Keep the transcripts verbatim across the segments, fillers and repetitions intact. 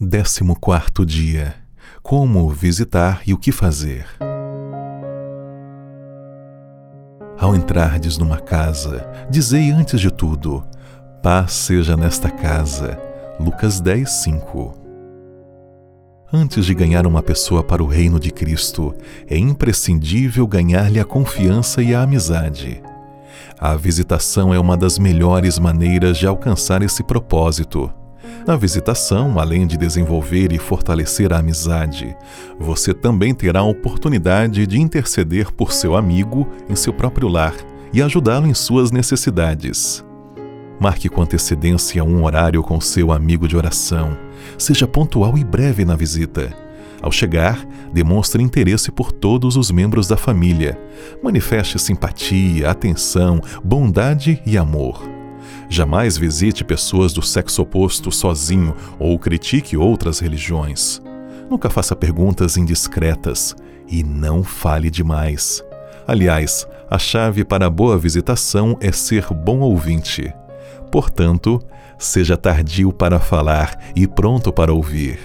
Décimo quarto dia. Como visitar e o que fazer. Ao entrardes numa casa, dizei antes de tudo: paz seja nesta casa. Lucas dez, cinco. Antes de ganhar uma pessoa para o reino de Cristo, é imprescindível ganhar-lhe a confiança e a amizade. A visitação é uma das melhores maneiras de alcançar esse propósito. Na visitação, além de desenvolver e fortalecer a amizade, você também terá a oportunidade de interceder por seu amigo em seu próprio lar e ajudá-lo em suas necessidades. Marque com antecedência um horário com seu amigo de oração. Seja pontual e breve na visita. Ao chegar, demonstre interesse por todos os membros da família. Manifeste simpatia, atenção, bondade e amor. Jamais visite pessoas do sexo oposto sozinho ou critique outras religiões. Nunca faça perguntas indiscretas e não fale demais. Aliás, a chave para a boa visitação é ser bom ouvinte. Portanto, seja tardio para falar e pronto para ouvir.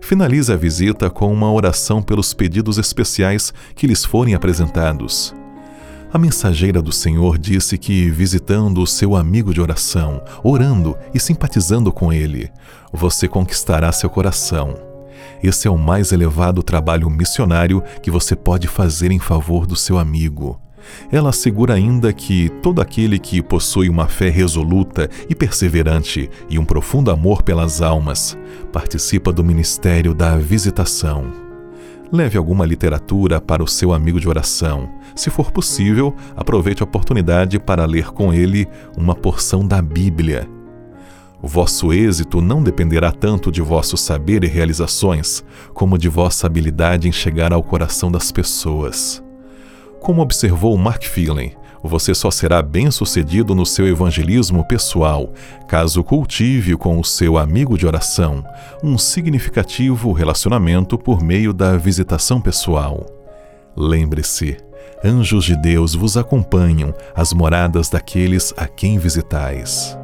Finalize a visita com uma oração pelos pedidos especiais que lhes forem apresentados. A mensageira do Senhor disse que, visitando o seu amigo de oração, orando e simpatizando com ele, você conquistará seu coração. Esse é o mais elevado trabalho missionário que você pode fazer em favor do seu amigo. Ela assegura ainda que todo aquele que possui uma fé resoluta e perseverante e um profundo amor pelas almas, participa do ministério da visitação. Leve alguma literatura para o seu amigo de oração. Se for possível, aproveite a oportunidade para ler com ele uma porção da Bíblia. Vosso êxito não dependerá tanto de vosso saber e realizações, como de vossa habilidade em chegar ao coração das pessoas. Como observou Mark Fielding, você só será bem-sucedido no seu evangelismo pessoal caso cultive com o seu amigo de oração um significativo relacionamento por meio da visitação pessoal. Lembre-se, anjos de Deus vos acompanham às moradas daqueles a quem visitais.